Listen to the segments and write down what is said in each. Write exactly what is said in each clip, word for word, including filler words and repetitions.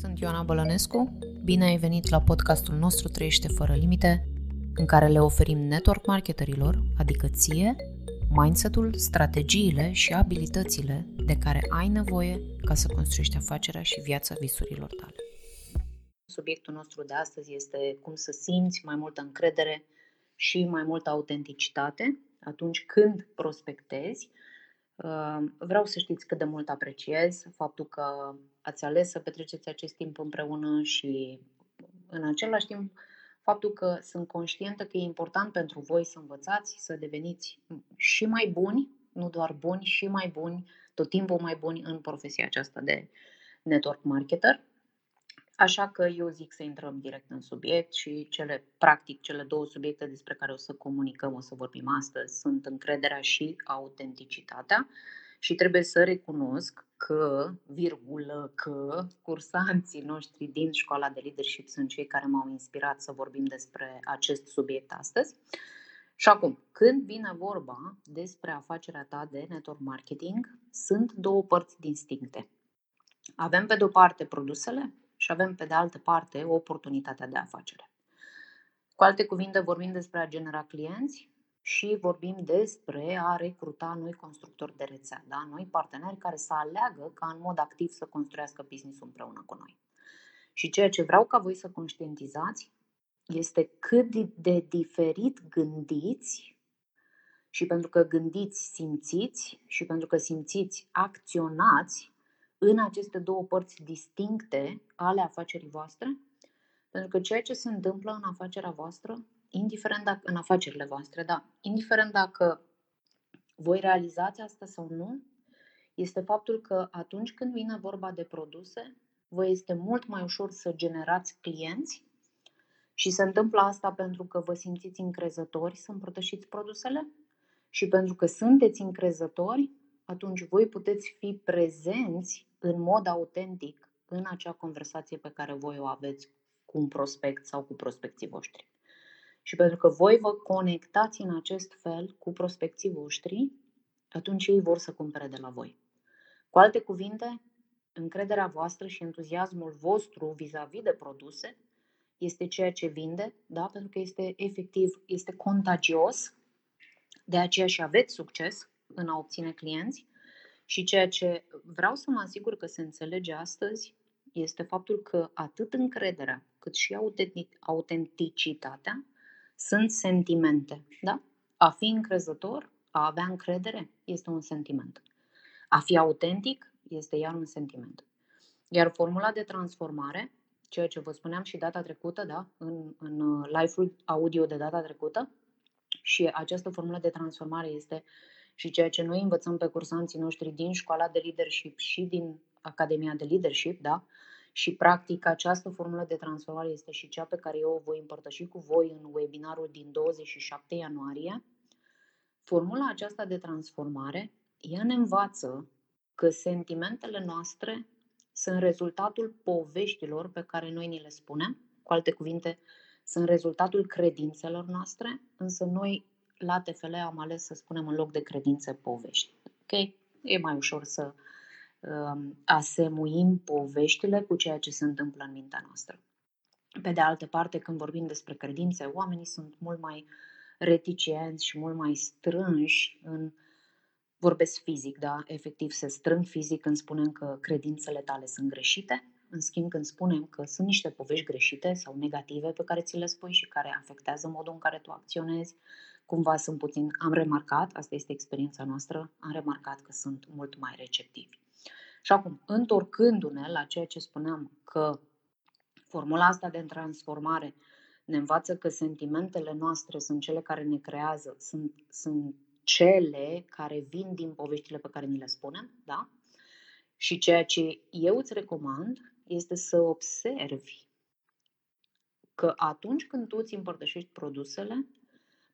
Sunt Ioana Bălănescu, bine ai venit la podcastul nostru Trăiește Fără Limite, în care le oferim network marketerilor, adică ție, mindset-ul, strategiile și abilitățile de care ai nevoie ca să construiești afacerea și viața visurilor tale. Subiectul nostru de astăzi este cum să simți mai multă încredere și mai multă autenticitate atunci când prospectezi. Vreau să știți cât de mult apreciez faptul că ați ales să petreceți acest timp împreună și în același timp faptul că sunt conștientă că e important pentru voi să învățați, să deveniți și mai buni, nu doar buni, și mai buni, tot timpul mai buni în profesia aceasta de network marketer. Așa că eu zic să intrăm direct în subiect și cele, practic cele două subiecte despre care o să comunicăm, o să vorbim astăzi, sunt încrederea și autenticitatea. Și trebuie să recunosc că, virgulă, că cursanții noștri din școala de leadership sunt cei care m-au inspirat să vorbim despre acest subiect astăzi. Și acum, când vine vorba despre afacerea ta de network marketing, sunt două părți distincte. Avem pe de-o parte produsele și avem pe de altă parte oportunitatea de afacere. Cu alte cuvinte, vorbim despre a genera clienți și vorbim despre a recruta noi constructori de rețea, da? Noi parteneri care să aleagă ca în mod activ să construiască business-ul împreună cu noi. Și ceea ce vreau ca voi să conștientizați este cât de diferit gândiți și pentru că gândiți, simțiți și pentru că simțiți, acționați în aceste două părți distincte ale afacerii voastre, pentru că ceea ce se întâmplă în afacerea voastră, indiferent dacă, în afacerile voastre, da, indiferent dacă voi realizați asta sau nu, este faptul că atunci când vine vorba de produse, vă este mult mai ușor să generați clienți și se întâmplă asta pentru că vă simțiți încrezători să împărtășiți produsele și pentru că sunteți încrezători, atunci voi puteți fi prezenți în mod autentic în acea conversație pe care voi o aveți cu un prospect sau cu prospecții voștri. Și pentru că voi vă conectați în acest fel cu prospecții voștri, atunci ei vor să cumpere de la voi. Cu alte cuvinte, încrederea voastră și entuziasmul vostru vis-a-vis de produse este ceea ce vinde, da? Pentru că este efectiv, este contagios, de aceea și aveți succes în a obține clienți. Și ceea ce vreau să mă asigur că se înțelege astăzi este faptul că atât încrederea cât și autenticitatea sunt sentimente, da? A fi încrezător, a avea încredere, este un sentiment. A fi autentic este iar un sentiment. Iar formula de transformare, ceea ce vă spuneam și data trecută, da? în, în live-ul audio de data trecută, și această formulă de transformare este și ceea ce noi învățăm pe cursanții noștri din școala de leadership și din Academia de Leadership, da? Și practic această formulă de transformare este și cea pe care eu o voi împărtăși cu voi în webinarul din douăzeci și șapte ianuarie. Formula aceasta de transformare, ea ne învață că sentimentele noastre sunt rezultatul poveștilor pe care noi ni le spunem, cu alte cuvinte, sunt rezultatul credințelor noastre, însă noi la T F L am ales să spunem în loc de credințe povești. Ok? E mai ușor să um, asemuim poveștile cu ceea ce se întâmplă în mintea noastră. Pe de altă parte, când vorbim despre credințe, oamenii sunt mult mai reticenți și mult mai strânși în... Vorbesc fizic, da? Efectiv se strâng fizic când spunem că credințele tale sunt greșite. În schimb, când spunem că sunt niște povești greșite sau negative pe care ți le spui și care afectează modul în care tu acționezi, cumva sunt puțin, am remarcat, asta este experiența noastră, am remarcat că sunt mult mai receptivi. Și acum, întorcându-ne la ceea ce spuneam, că formula asta de transformare ne învață că sentimentele noastre sunt cele care ne creează, sunt, sunt cele care vin din poveștile pe care ni le spunem, da? Și ceea ce eu îți recomand este să observi că atunci când tu îți împărtășești produsele,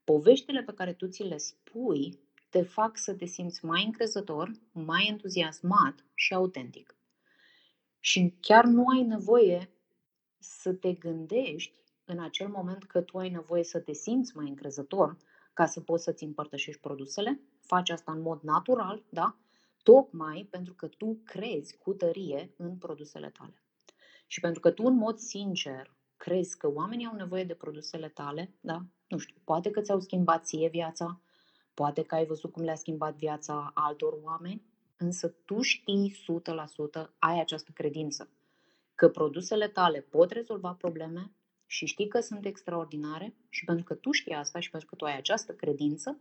poveștile pe care tu ți le spui te fac să te simți mai încrezător, mai entuziasmat și autentic. Și chiar nu ai nevoie să te gândești în acel moment că tu ai nevoie să te simți mai încrezător ca să poți să-ți împărtășești produsele. Faci asta în mod natural, da? Tocmai pentru că tu crezi cu tărie în produsele tale. Și pentru că tu, în mod sincer, crezi că oamenii au nevoie de produsele tale, da? Nu știu, poate că ți-au schimbat ție viața, poate că ai văzut cum le-a schimbat viața altor oameni, însă tu știi o sută la sută, ai această credință că produsele tale pot rezolva probleme și știi că sunt extraordinare și pentru că tu știi asta și pentru că tu ai această credință,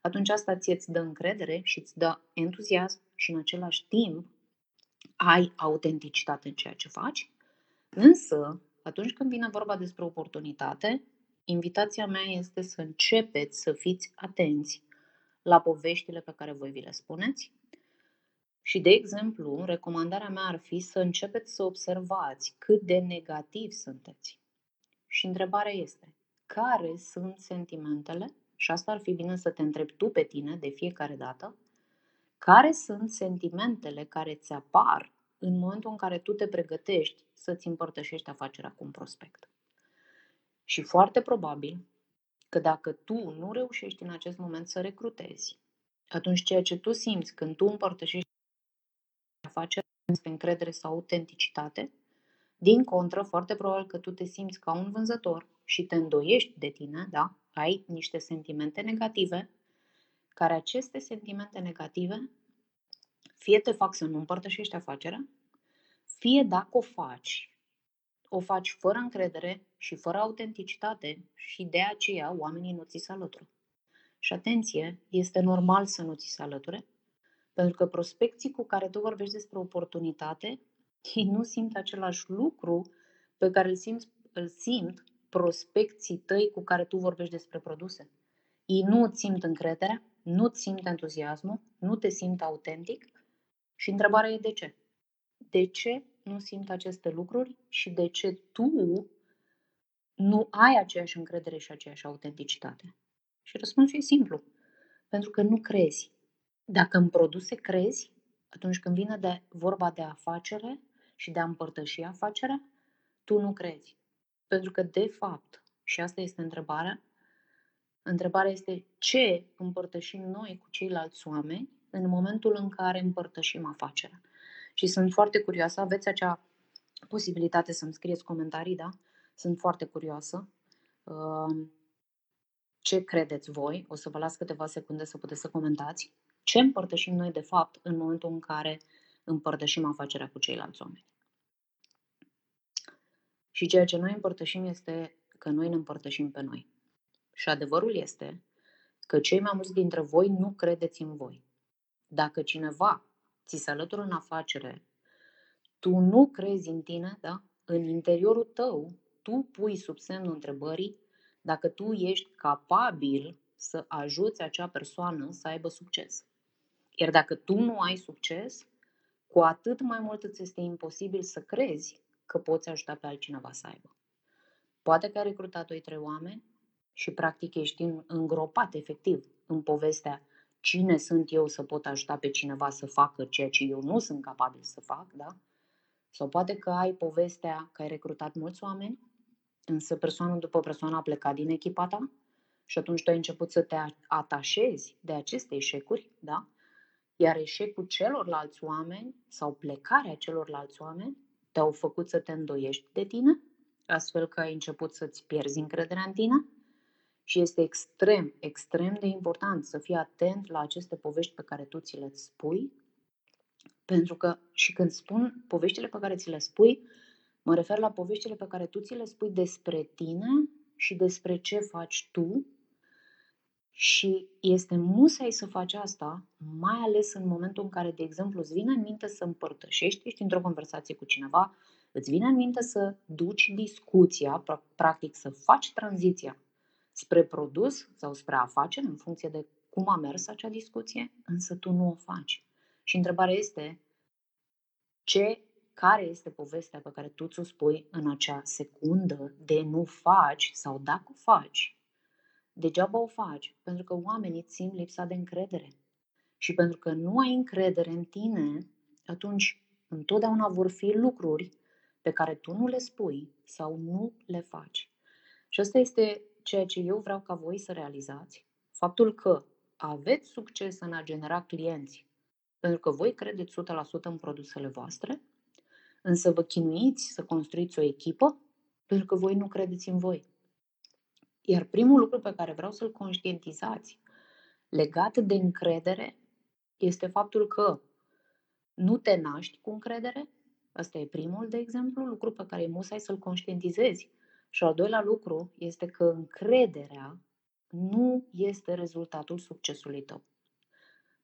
atunci asta ție îți dă încredere și îți dă entuziasm și în același timp ai autenticitate în ceea ce faci. Însă, atunci când vine vorba despre oportunitate, invitația mea este să începeți să fiți atenți la poveștile pe care voi vi le spuneți. Și, de exemplu, recomandarea mea ar fi să începeți să observați cât de negativi sunteți. Și întrebarea este, care sunt sentimentele? Și asta ar fi bine să te întrebi tu pe tine de fiecare dată. Care sunt sentimentele care ți apar în momentul în care tu te pregătești să-ți împărtășești afacerea cu un prospect? Și foarte probabil că dacă tu nu reușești în acest moment să recrutezi, atunci ceea ce tu simți când tu împărtășești afacerea este încredere sau autenticitate, din contră, foarte probabil că tu te simți ca un vânzător și te îndoiești de tine, da? Ai niște sentimente negative, care aceste sentimente negative fie te fac să nu împărtășești afacerea, fie dacă o faci, o faci fără încredere și fără autenticitate și de aceea oamenii nu ți se alătură. Și atenție, este normal să nu ți se alăture, pentru că prospecții cu care tu vorbești despre oportunitate, ei nu simt același lucru pe care îl simt, îl simt prospecții tăi cu care tu vorbești despre produse. Ei nu îți simt încrederea, nu îți simt entuziasmul, nu te simt autentic și întrebarea e de ce. De ce nu simt aceste lucruri și de ce tu nu ai aceeași încredere și aceeași autenticitate? Și răspunsul e simplu. Pentru că nu crezi. Dacă în produse crezi, atunci când vine de vorba de afacere și de a împărtăși afacerea, tu nu crezi. Pentru că, de fapt, și asta este întrebarea, întrebarea este ce împărtășim noi cu ceilalți oameni în momentul în care împărtășim afacerea. Și sunt foarte curioasă, aveți acea posibilitate să-mi scrieți comentarii, da? Sunt foarte curioasă. Ce credeți voi? O să vă las câteva secunde să puteți să comentați. Ce împărtășim noi, de fapt, în momentul în care împărtășim afacerea cu ceilalți oameni? Și ceea ce noi împărtășim este că noi ne împărtășim pe noi. Și adevărul este că cei mai mulți dintre voi nu credeți în voi. Dacă cineva ți se alătură în afacere, tu nu crezi în tine, da? În interiorul tău, tu pui sub semnul întrebării dacă tu ești capabil să ajuți acea persoană să aibă succes. Iar dacă tu nu ai succes, cu atât mai mult îți este imposibil să crezi că poți ajuta pe altcineva să aibă. Poate că ai recrutat doi trei oameni și practic ești îngropat efectiv în povestea cine sunt eu să pot ajuta pe cineva să facă ceea ce eu nu sunt capabil să fac, da? Sau poate că ai povestea că ai recrutat mulți oameni, însă persoană după persoană a plecat din echipa ta și atunci tu ai început să te atașezi de aceste eșecuri, da? Iar eșecul celorlalți oameni sau plecarea celorlalți oameni te-au făcut să te îndoiești de tine, astfel că ai început să-ți pierzi încrederea în tine. Și este extrem, extrem de important să fii atent la aceste povești pe care tu ți le spui, pentru că și când spun poveștile pe care ți le spui, mă refer la poveștile pe care tu ți le spui despre tine și despre ce faci tu și este musai să faci asta, mai ales în momentul în care, de exemplu, îți vine în minte să împărtășești, ești într-o conversație cu cineva, îți vine în minte să duci discuția, practic să faci tranziția spre produs sau spre afacere, în funcție de cum a mers acea discuție, însă tu nu o faci. Și întrebarea este ce, care este povestea pe care tu ți-o spui în acea secundă de nu faci sau dacă o faci. Degeaba o faci, pentru că oamenii simt lipsa de încredere. Și pentru că nu ai încredere în tine, atunci întotdeauna vor fi lucruri pe care tu nu le spui sau nu le faci. Și asta este ceea ce eu vreau ca voi să realizați, faptul că aveți succes în a genera clienți, pentru că voi credeți o sută la sută în produsele voastre, Însă vă chinuiți să construiți o echipă pentru că voi nu credeți în voi. Iar primul lucru pe care vreau să-l conștientizați legat de încredere este faptul că nu te naști cu încredere. Asta e primul, de exemplu, lucru pe care e musai să-l conștientizezi. Și al doilea lucru este că încrederea nu este rezultatul succesului tău.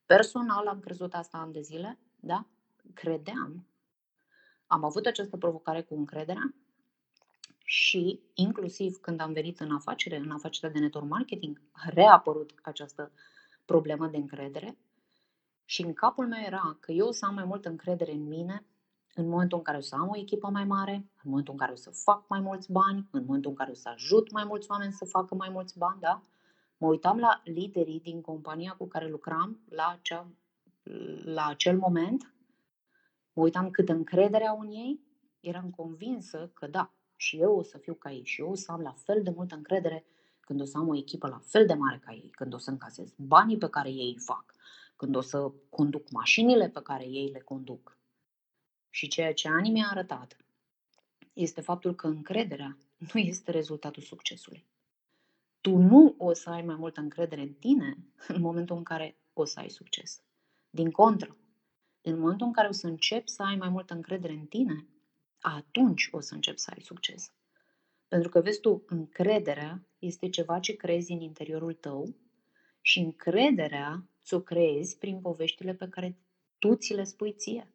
Personal am crezut asta ani de zile, da? Credeam. Am avut această provocare cu încrederea și inclusiv când am venit în afacere, în afacerea de network marketing, a reapărut această problemă de încredere și în capul meu era că eu o să am mai multă încredere în mine în momentul în care o să am o echipă mai mare, în momentul în care o să fac mai mulți bani, în momentul în care o să ajut mai mulți oameni să facă mai mulți bani, da? Mă uitam la liderii din compania cu care lucram la, acea, la acel moment, mă uitam câtă încredere au în ei, eram convinsă că da, și eu o să fiu ca ei și eu o să am la fel de multă încredere când o să am o echipă la fel de mare ca ei, când o să încasez banii pe care ei îi fac, când o să conduc mașinile pe care ei le conduc. Și ceea ce anii mi-a arătat este faptul că încrederea nu este rezultatul succesului. Tu nu o să ai mai multă încredere în tine în momentul în care o să ai succes. Din contră, în momentul în care o să începi să ai mai multă încredere în tine, atunci o să începi să ai succes. Pentru că, vezi tu, încrederea este ceva ce creezi în interiorul tău și încrederea ți-o creezi prin poveștile pe care tu ți le spui ție.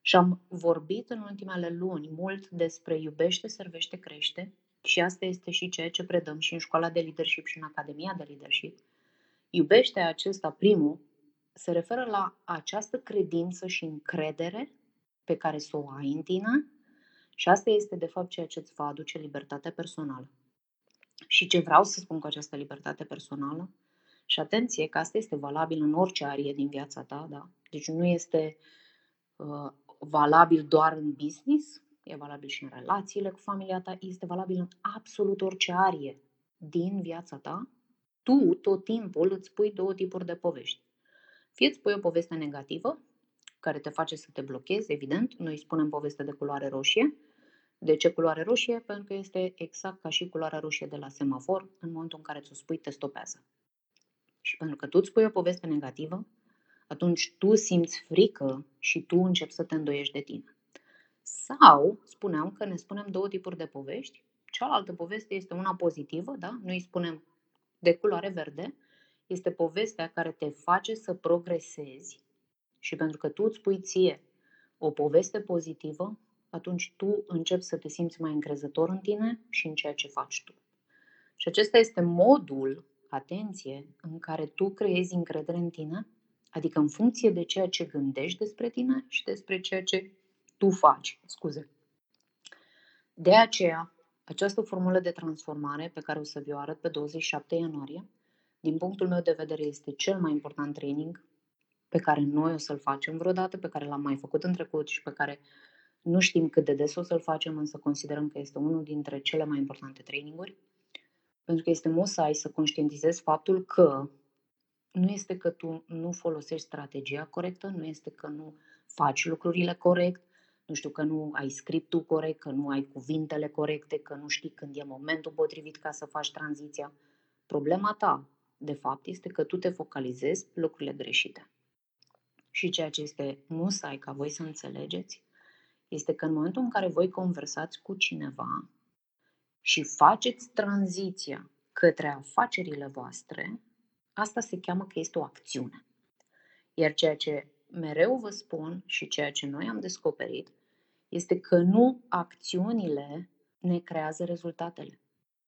Și am vorbit în ultimele luni mult despre iubește, servește, crește și asta este și ceea ce predăm și în școala de leadership și în Academia de Leadership. Iubește acesta primul se referă la această credință și încredere pe care să o ai în tine și asta este de fapt ceea ce îți va aduce libertatea personală. Și ce vreau să spun cu această libertate personală? Și atenție că asta este valabil în orice arie din viața ta, da? Deci nu este... Uh, valabil doar în business, e valabil și în relațiile cu familia ta, este valabil în absolut orice arie din viața ta. Tu tot timpul îți pui două tipuri de povești. Fie îți pui o poveste negativă, care te face să te blochezi, evident, noi spunem poveste de culoare roșie. De ce culoare roșie? Pentru că este exact ca și culoarea roșie de la semafor, în momentul în care ți-o spui, te stopează. Și pentru că tu îți pui o poveste negativă, atunci tu simți frică și tu începi să te îndoiești de tine. Sau spuneam că ne spunem două tipuri de povești. Cealaltă poveste este una pozitivă, da? Noi spunem de culoare verde. Este povestea care te face să progresezi și pentru că tu îți pui ție o poveste pozitivă, atunci tu începi să te simți mai încrezător în tine și în ceea ce faci tu. Și acesta este modul, atenție, în care tu creezi încredere în tine. Adică în funcție de ceea ce gândești despre tine și despre ceea ce tu faci. Scuze. De aceea, această formulă de transformare pe care o să vi-o arăt pe douăzeci și șapte ianuarie, din punctul meu de vedere este cel mai important training pe care noi o să-l facem vreodată, pe care l-am mai făcut în trecut și pe care nu știm cât de des o să-l facem, însă considerăm că este unul dintre cele mai importante traininguri, pentru că este musai să conștientizezi faptul că nu este că tu nu folosești strategia corectă, nu este că nu faci lucrurile corect, nu știu că nu ai scriptul corect, că nu ai cuvintele corecte, că nu știi când e momentul potrivit ca să faci tranziția. Problema ta, de fapt, este că tu te focalizezi pe lucrurile greșite. Și ceea ce este musai ca voi să înțelegeți este că în momentul în care voi conversați cu cineva și faceți tranziția către afacerile voastre, asta se cheamă că este o acțiune. Iar ceea ce mereu vă spun și ceea ce noi am descoperit este că nu acțiunile ne creează rezultatele.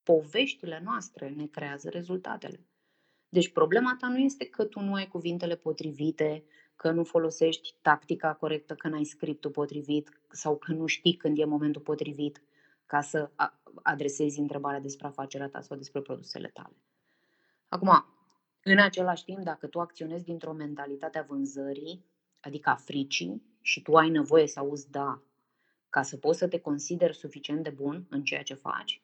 Poveștile noastre ne creează rezultatele. Deci problema ta nu este că tu nu ai cuvintele potrivite, că nu folosești tactica corectă, că n-ai scriptul potrivit sau că nu știi când e momentul potrivit ca să adresezi întrebarea despre afacerea ta sau despre produsele tale. Acum, în același timp, dacă tu acționezi dintr-o mentalitate a vânzării, adică a fricii, și tu ai nevoie să auzi da, ca să poți să te consideri suficient de bun în ceea ce faci,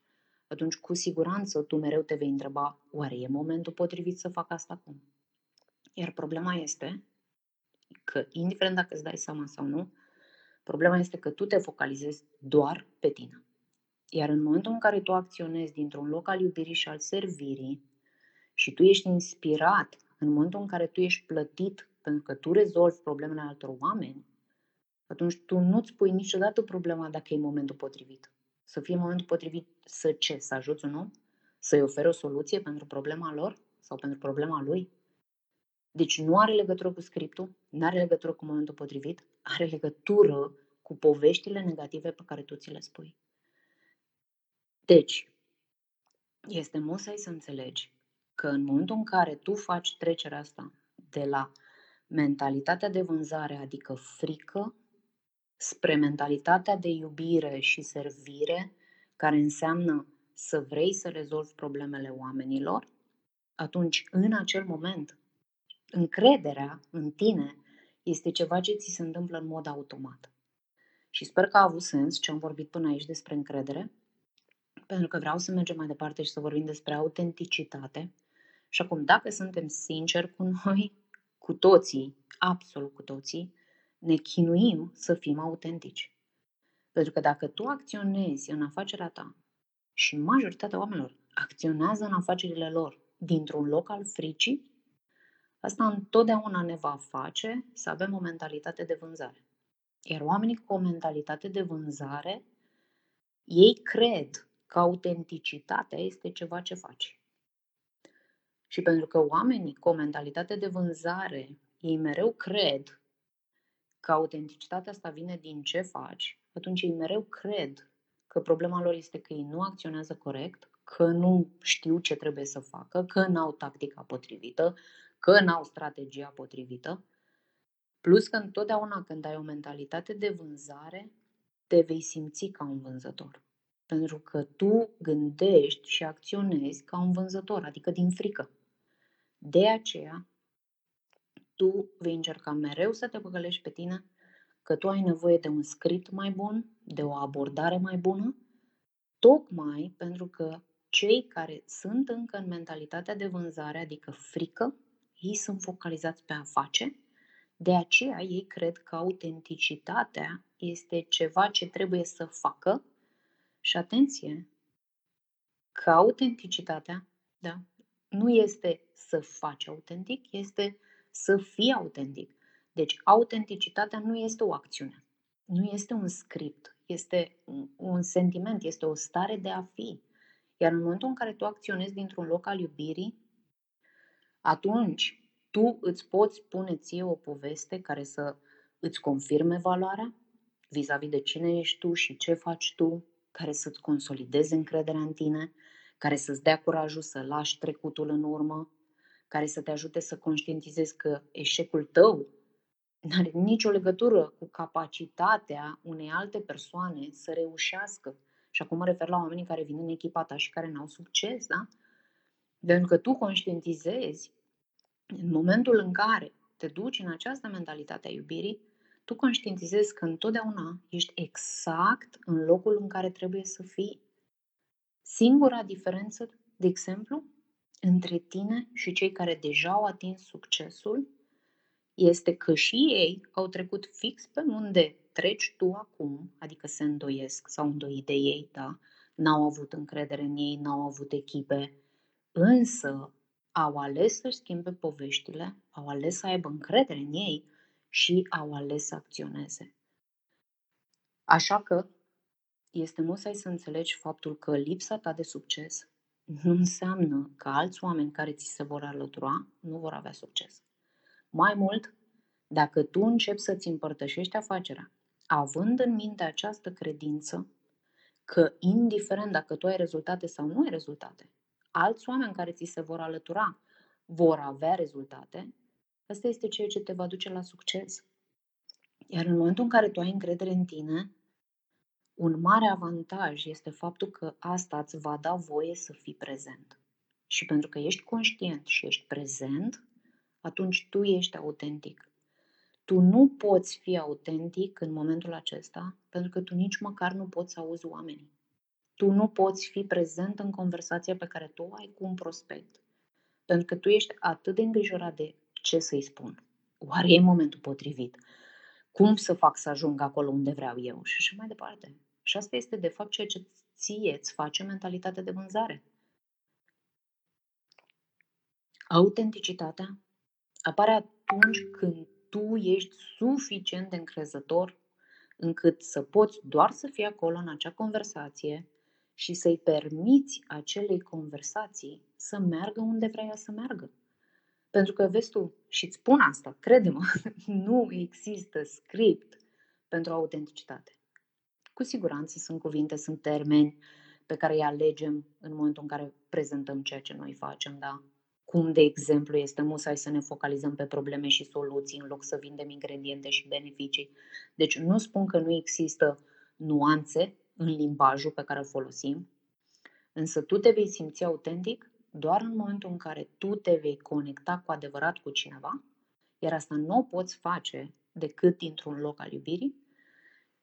atunci cu siguranță tu mereu te vei întreba, oare e momentul potrivit să fac asta acum? Iar problema este că, indiferent dacă îți dai seama sau nu, Problema este că tu te focalizezi doar pe tine. Iar în momentul în care tu acționezi dintr-un loc al iubirii și al servirii și tu ești inspirat, în momentul în care tu ești plătit pentru că tu rezolvi problemele altor oameni, atunci tu nu-ți pui niciodată problema dacă e momentul potrivit. Să fie momentul potrivit să ce? Să ajuți un om? Să-i oferi o soluție pentru problema lor sau pentru problema lui? Deci nu are legătură cu scriptul, nu are legătură cu momentul potrivit, are legătură cu poveștile negative pe care tu ți le spui. Deci, este musai să înțelegi că în momentul în care tu faci trecerea asta de la mentalitatea de vânzare, adică frică, spre mentalitatea de iubire și servire, care înseamnă să vrei să rezolvi problemele oamenilor, atunci, în acel moment, încrederea în tine este ceva ce ți se întâmplă în mod automat. Și sper că a avut sens ce am vorbit până aici despre încredere, pentru că vreau să mergem mai departe și să vorbim despre autenticitate. Și acum, dacă suntem sinceri cu noi, cu toții, absolut cu toții, ne chinuim să fim autentici. Pentru că dacă tu acționezi în afacerea ta și majoritatea oamenilor acționează în afacerile lor dintr-un loc al fricii, asta întotdeauna ne va face să avem o mentalitate de vânzare. Iar oamenii cu o mentalitate de vânzare, ei cred că autenticitatea este ceva ce faci. Și pentru că oamenii cu o mentalitate de vânzare, ei mereu cred că autenticitatea asta vine din ce faci, atunci ei mereu cred că problema lor este că ei nu acționează corect, că nu știu ce trebuie să facă, că n-au tactica potrivită, că n-au strategia potrivită. Plus că întotdeauna când ai o mentalitate de vânzare, te vei simți ca un vânzător. Pentru că tu gândești și acționezi ca un vânzător, adică din frică. De aceea, tu vei încerca mereu să te păcălești pe tine că tu ai nevoie de un script mai bun, de o abordare mai bună, tocmai pentru că cei care sunt încă în mentalitatea de vânzare, adică frică, ei sunt focalizați pe a face, de aceea ei cred că autenticitatea este ceva ce trebuie să facă. Și atenție, că autenticitatea, da, nu este să faci autentic, este să fii autentic. Deci autenticitatea nu este o acțiune, nu este un script, este un sentiment, este o stare de a fi. Iar în momentul în care tu acționezi dintr-un loc al iubirii, atunci tu îți poți pune ție o poveste care să îți confirme valoarea vis-a-vis de cine ești tu și ce faci tu, care să-ți consolideze încrederea în tine, care să-ți dea curajul să lași trecutul în urmă, care să te ajute să conștientizezi că eșecul tău nu are nicio legătură cu capacitatea unei alte persoane să reușească. Și acum mă refer la oamenii care vin în echipa ta și care n-au succes, da? Pentru că tu conștientizezi, în momentul în care te duci în această mentalitate a iubirii, tu conștientizezi că întotdeauna ești exact în locul în care trebuie să fii. Singura diferență, de exemplu, între tine și cei care deja au atins succesul este că și ei au trecut fix pe unde treci tu acum, adică se îndoiesc, s-au îndoit de ei, da? N-au avut încredere în ei, n-au avut echipe, însă au ales să-și schimbe poveștile, au ales să aibă încredere în ei și au ales să acționeze. Așa că este musai să înțelegi faptul că lipsa ta de succes nu înseamnă că alți oameni care ți se vor alătura nu vor avea succes. Mai mult, dacă tu începi să-ți împărtășești afacerea, având în minte această credință că, indiferent dacă tu ai rezultate sau nu ai rezultate, alți oameni care ți se vor alătura vor avea rezultate, asta este ceea ce te va duce la succes. Iar în momentul în care tu ai încredere în tine, un mare avantaj este faptul că asta îți va da voie să fii prezent. Și pentru că ești conștient și ești prezent, atunci tu ești autentic. Tu nu poți fi autentic în momentul acesta, pentru că tu nici măcar nu poți să auzi oamenii. Tu nu poți fi prezent în conversația pe care tu o ai cu un prospect, pentru că tu ești atât de îngrijorat de ce să-i spun. Oare e momentul potrivit? cum să fac să ajung acolo unde vreau eu și așa mai departe. Și asta este de fapt ceea ce ție îți face mentalitatea de vânzare. Autenticitatea apare atunci când tu ești suficient de încrezător încât să poți doar să fii acolo în acea conversație și să-i permiți acelei conversații să meargă unde vrea ea să meargă. Pentru că, vezi tu, și îți spun asta, crede-mă, nu există script pentru autenticitate. Cu siguranță sunt cuvinte, sunt termeni pe care îi alegem în momentul în care prezentăm ceea ce noi facem, da? Cum, de exemplu, este musai să ne focalizăm pe probleme și soluții în loc să vindem ingrediente și beneficii. Deci nu spun că nu există nuanțe în limbajul pe care îl folosim, însă tu te vei simți autentic doar în momentul în care tu te vei conecta cu adevărat cu cineva, iar asta nu o poți face decât dintr-un loc al iubirii.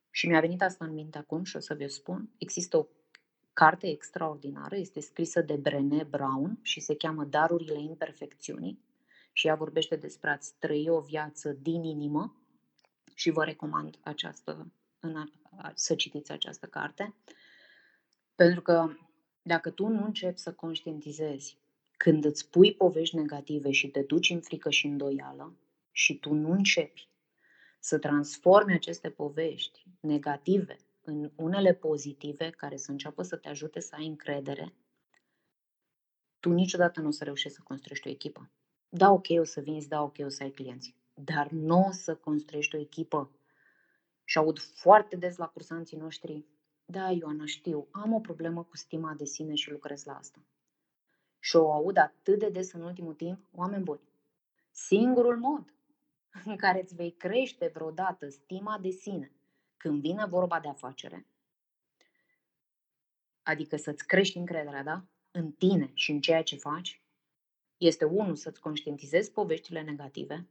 Și mi-a venit asta în minte acum și o să vă spun. Există o carte extraordinară, este scrisă de Brené Brown și se cheamă Darurile Imperfecțiunii și ea vorbește despre a-ți trăi o viață din inimă și vă recomand această, să citiți această carte. Pentru că dacă tu nu începi să conștientizezi când îți pui povești negative și te duci în frică și îndoială și tu nu începi să transformi aceste povești negative în unele pozitive care să înceapă să te ajute să ai încredere, tu niciodată nu o să reușești să construiești o echipă. Da, ok, o să vinzi, da, ok, o să ai clienți, dar nu o să construiești o echipă. Și aud foarte des la cursanții noștri, da, Ioana, știu, am o problemă cu stima de sine și lucrez la asta. Și o aud atât de des în ultimul timp, oameni buni, singurul mod în care îți vei crește vreodată stima de sine când vine vorba de afacere, adică să-ți crești încrederea, da? În tine și în ceea ce faci, este unul să-ți conștientizezi poveștile negative,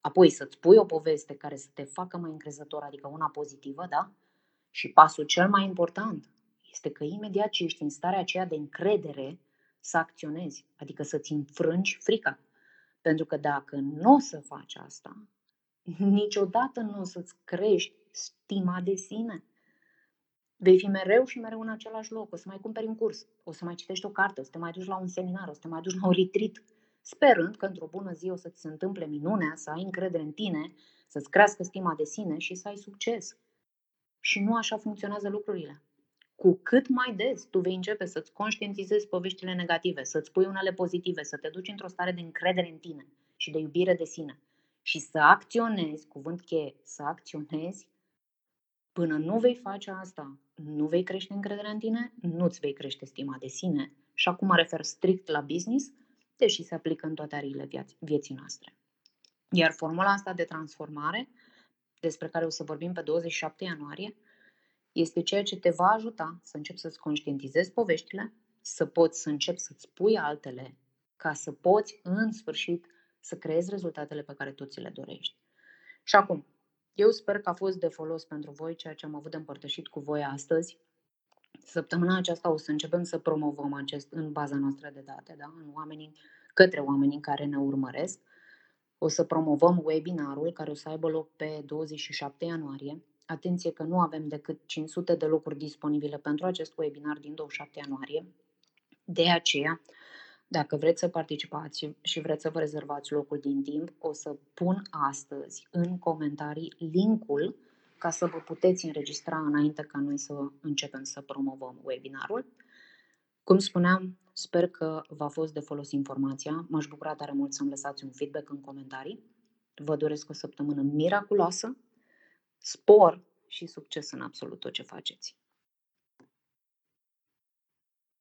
apoi să-ți pui o poveste care să te facă mai încrezător, adică una pozitivă, da? Și pasul cel mai important este că imediat ce ești în starea aceea de încredere să acționezi, adică să-ți înfrângi frica. Pentru că dacă nu o să faci asta, niciodată nu o să-ți crești stima de sine. Vei fi mereu și mereu în același loc. O să mai cumperi un curs, o să mai citești o carte, o să te mai duci la un seminar, o să te mai duci la un retreat, sperând că într-o bună zi o să-ți se întâmple minunea, să ai încredere în tine, să-ți crească stima de sine și să ai succes. Și nu așa funcționează lucrurile. Cu cât mai des tu vei începe să-ți conștientizezi poveștile negative, să-ți pui unele pozitive, să te duci într-o stare de încredere în tine și de iubire de sine și să acționezi, cuvânt cheie, să acționezi, până nu vei face asta, nu vei crește încrederea în tine, nu-ți vei crește stima de sine. Și acum mă refer strict la business, deși se aplică în toate ariile viaț- vieții noastre. Iar formula asta de transformare, despre care o să vorbim pe douăzeci și șapte ianuarie, este ceea ce te va ajuta să începi să-ți conștientizezi poveștile, să poți să începi să-ți pui altele, ca să poți, în sfârșit, să creezi rezultatele pe care tu ți le dorești. Și acum, eu sper că a fost de folos pentru voi ceea ce am avut de împărtășit cu voi astăzi. Săptămâna aceasta o să începem să promovăm acest în baza noastră de date, da? În oamenii, către oamenii care ne urmăresc. O să promovăm webinarul care o să aibă loc pe douăzeci și șapte ianuarie. Atenție că nu avem decât cinci sute de locuri disponibile pentru acest webinar din douăzeci și șapte ianuarie. De aceea, dacă vreți să participați și vreți să vă rezervați locul din timp, o să pun astăzi în comentarii link-ul ca să vă puteți înregistra înainte ca noi să începem să promovăm webinarul. Cum spuneam, sper că v-a fost de folos informația. M-aș bucura tare mult să-mi lăsați un feedback în comentarii. Vă doresc o săptămână miraculoasă, spor și succes în absolut tot ce faceți.